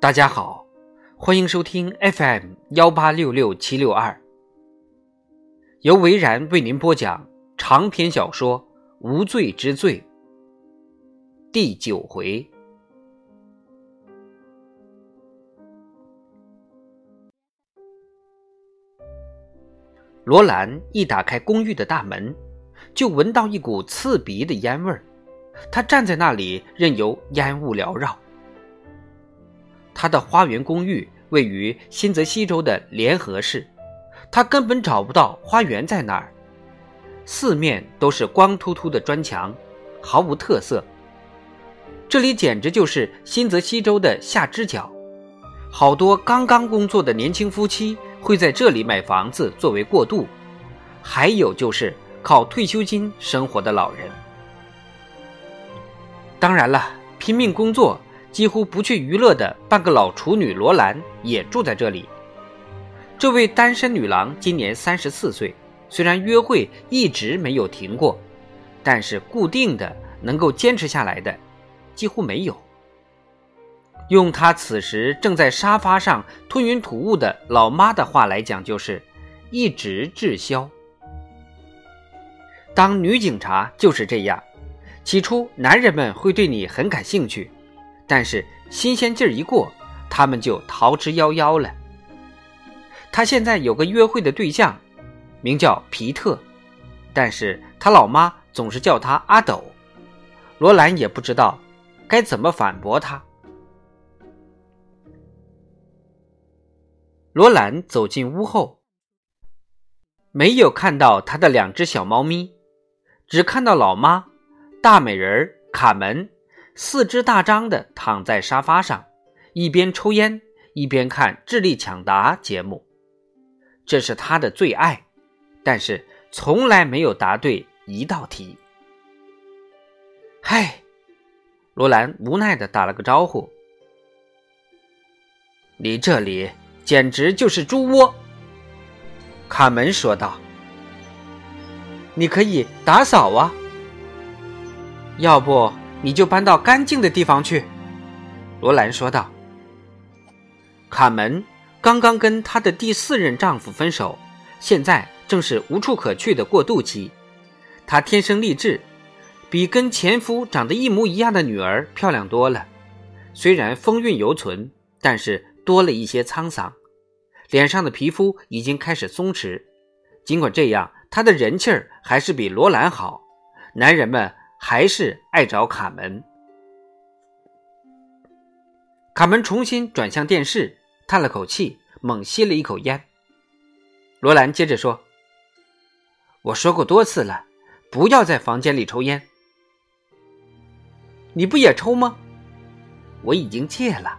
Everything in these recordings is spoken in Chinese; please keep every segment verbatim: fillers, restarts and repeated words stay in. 大家好，欢迎收听 F M 一八六六七六二，由维然为您播讲长篇小说《无罪之罪》第九回。罗兰一打开公寓的大门，就闻到一股刺鼻的烟味，他站在那里任由烟雾缭绕。他的花园公寓位于新泽西州的联合市，他根本找不到花园在哪儿。四面都是光秃秃的砖墙，毫无特色。这里简直就是新泽西州的下支脚，好多刚刚工作的年轻夫妻会在这里买房子作为过渡，还有就是靠退休金生活的老人。当然了，拼命工作几乎不去娱乐的半个老处女罗兰也住在这里。这位单身女郎今年三十四岁，虽然约会一直没有停过，但是固定的能够坚持下来的几乎没有。用她此时正在沙发上吞云吐雾的老妈的话来讲，就是一直滞销。当女警察就是这样，起初男人们会对你很感兴趣，但是新鲜劲儿一过，他们就逃之夭夭了。他现在有个约会的对象，名叫皮特，但是他老妈总是叫他阿斗。罗兰也不知道该怎么反驳他。罗兰走进屋后，没有看到他的两只小猫咪，只看到老妈、大美人卡门四肢大张地躺在沙发上，一边抽烟一边看智力抢答节目，这是他的最爱，但是从来没有答对一道题。嗨，罗兰无奈地打了个招呼。你这里简直就是猪窝，卡门说道。你可以打扫啊，要不你就搬到干净的地方去，罗兰说道。卡门刚刚跟她的第四任丈夫分手，现在正是无处可去的过渡期。她天生丽质，比跟前夫长得一模一样的女儿漂亮多了，虽然风韵犹存，但是多了一些沧桑，脸上的皮肤已经开始松弛。尽管这样，她的人气儿还是比罗兰好，男人们还是爱找卡门。卡门重新转向电视，叹了口气，猛吸了一口烟。罗兰接着说，我说过多次了，不要在房间里抽烟。你不也抽吗？我已经戒了。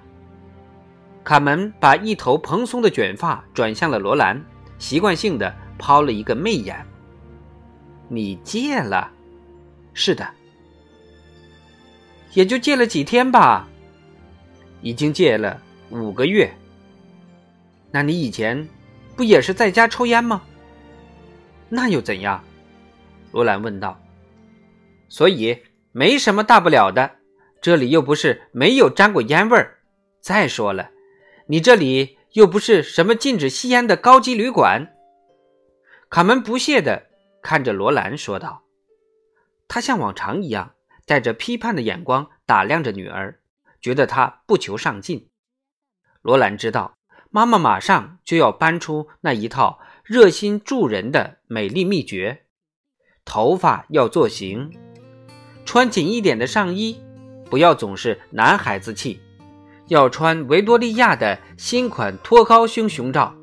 卡门把一头蓬松的卷发转向了罗兰，习惯性地抛了一个媚眼。你戒了？是的，也就戒了几天吧，已经戒了五个月。那你以前不也是在家抽烟吗？那又怎样？罗兰问道。所以没什么大不了的，这里又不是没有沾过烟味儿。再说了，你这里又不是什么禁止吸烟的高级旅馆。卡门不屑地看着罗兰说道。他像往常一样带着批判的眼光打量着女儿，觉得她不求上进。罗兰知道妈妈马上就要搬出那一套热心助人的美丽秘诀，头发要做型，穿紧一点的上衣，不要总是男孩子气，要穿维多利亚的新款托高胸胸罩，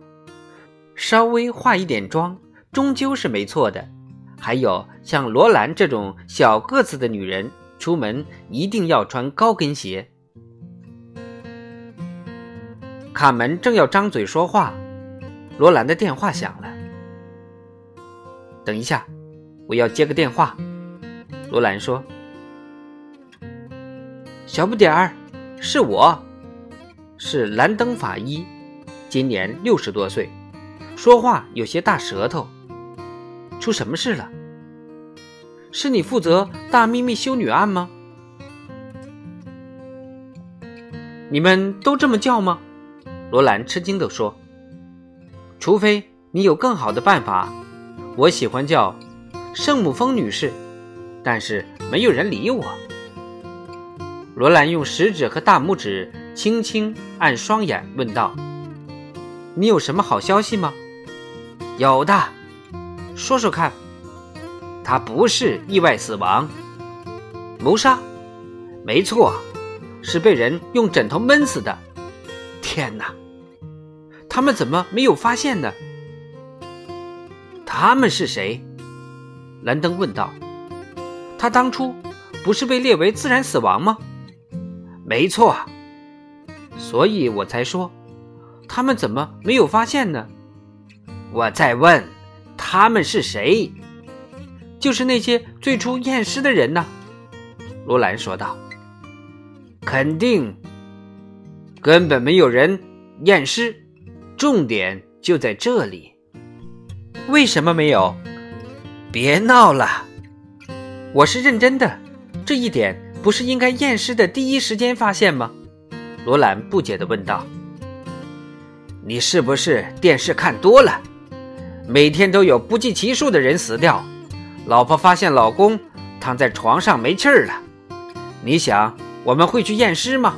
稍微化一点妆终究是没错的。还有像罗兰这种小个子的女人，出门一定要穿高跟鞋。卡门正要张嘴说话，罗兰的电话响了。等一下，我要接个电话，罗兰说。小不点儿，是我，是兰登法医，今年六十多岁，说话有些大舌头。出什么事了？是你负责大秘密修女案吗？你们都这么叫吗？罗兰吃惊地说。除非你有更好的办法，我喜欢叫圣母峰女士，但是没有人理我。罗兰用食指和大拇指轻轻按双眼问道，你有什么好消息吗？有的，说说看。他不是意外死亡。谋杀？没错，是被人用枕头闷死的。天哪，他们怎么没有发现呢？他们是谁？兰登问道。他当初不是被列为自然死亡吗？没错，所以我才说他们怎么没有发现呢？我在问他们是谁。就是那些最初验尸的人呢、啊、罗兰说道。肯定根本没有人验尸，重点就在这里。为什么没有？别闹了，我是认真的，这一点不是应该验尸的第一时间发现吗？罗兰不解地问道。你是不是电视看多了？每天都有不计其数的人死掉，老婆发现老公躺在床上没气儿了，你想我们会去验尸吗？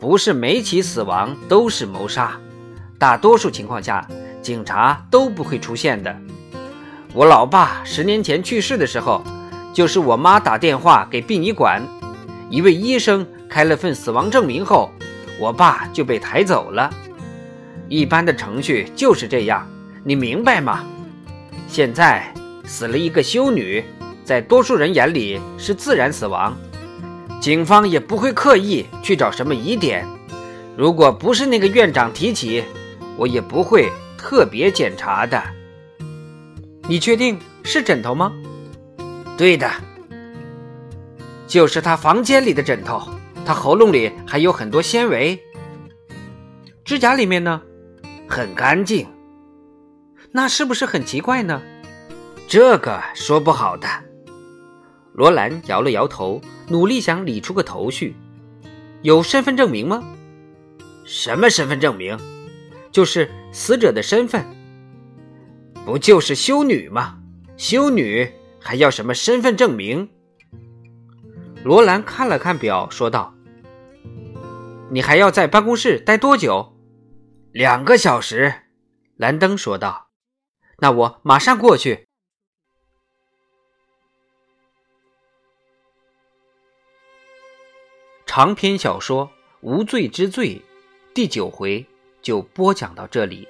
不是每起死亡都是谋杀，大多数情况下警察都不会出现的。我老爸十年前去世的时候，就是我妈打电话给殡仪馆，一位医生开了份死亡证明后，我爸就被抬走了。一般的程序就是这样，你明白吗？现在死了一个修女，在多数人眼里是自然死亡，警方也不会刻意去找什么疑点。如果不是那个院长提起，我也不会特别检查的。你确定是枕头吗？对的，就是他房间里的枕头，他喉咙里还有很多纤维。指甲里面呢？很干净。那是不是很奇怪呢？这个说不好的。罗兰摇了摇头，努力想理出个头绪。有身份证明吗？什么身份证明？就是死者的身份。不就是修女吗？修女还要什么身份证明？罗兰看了看表，说道：你还要在办公室待多久？两个小时。兰登说道。那我马上过去。长篇小说《无罪之罪》第九回就播讲到这里。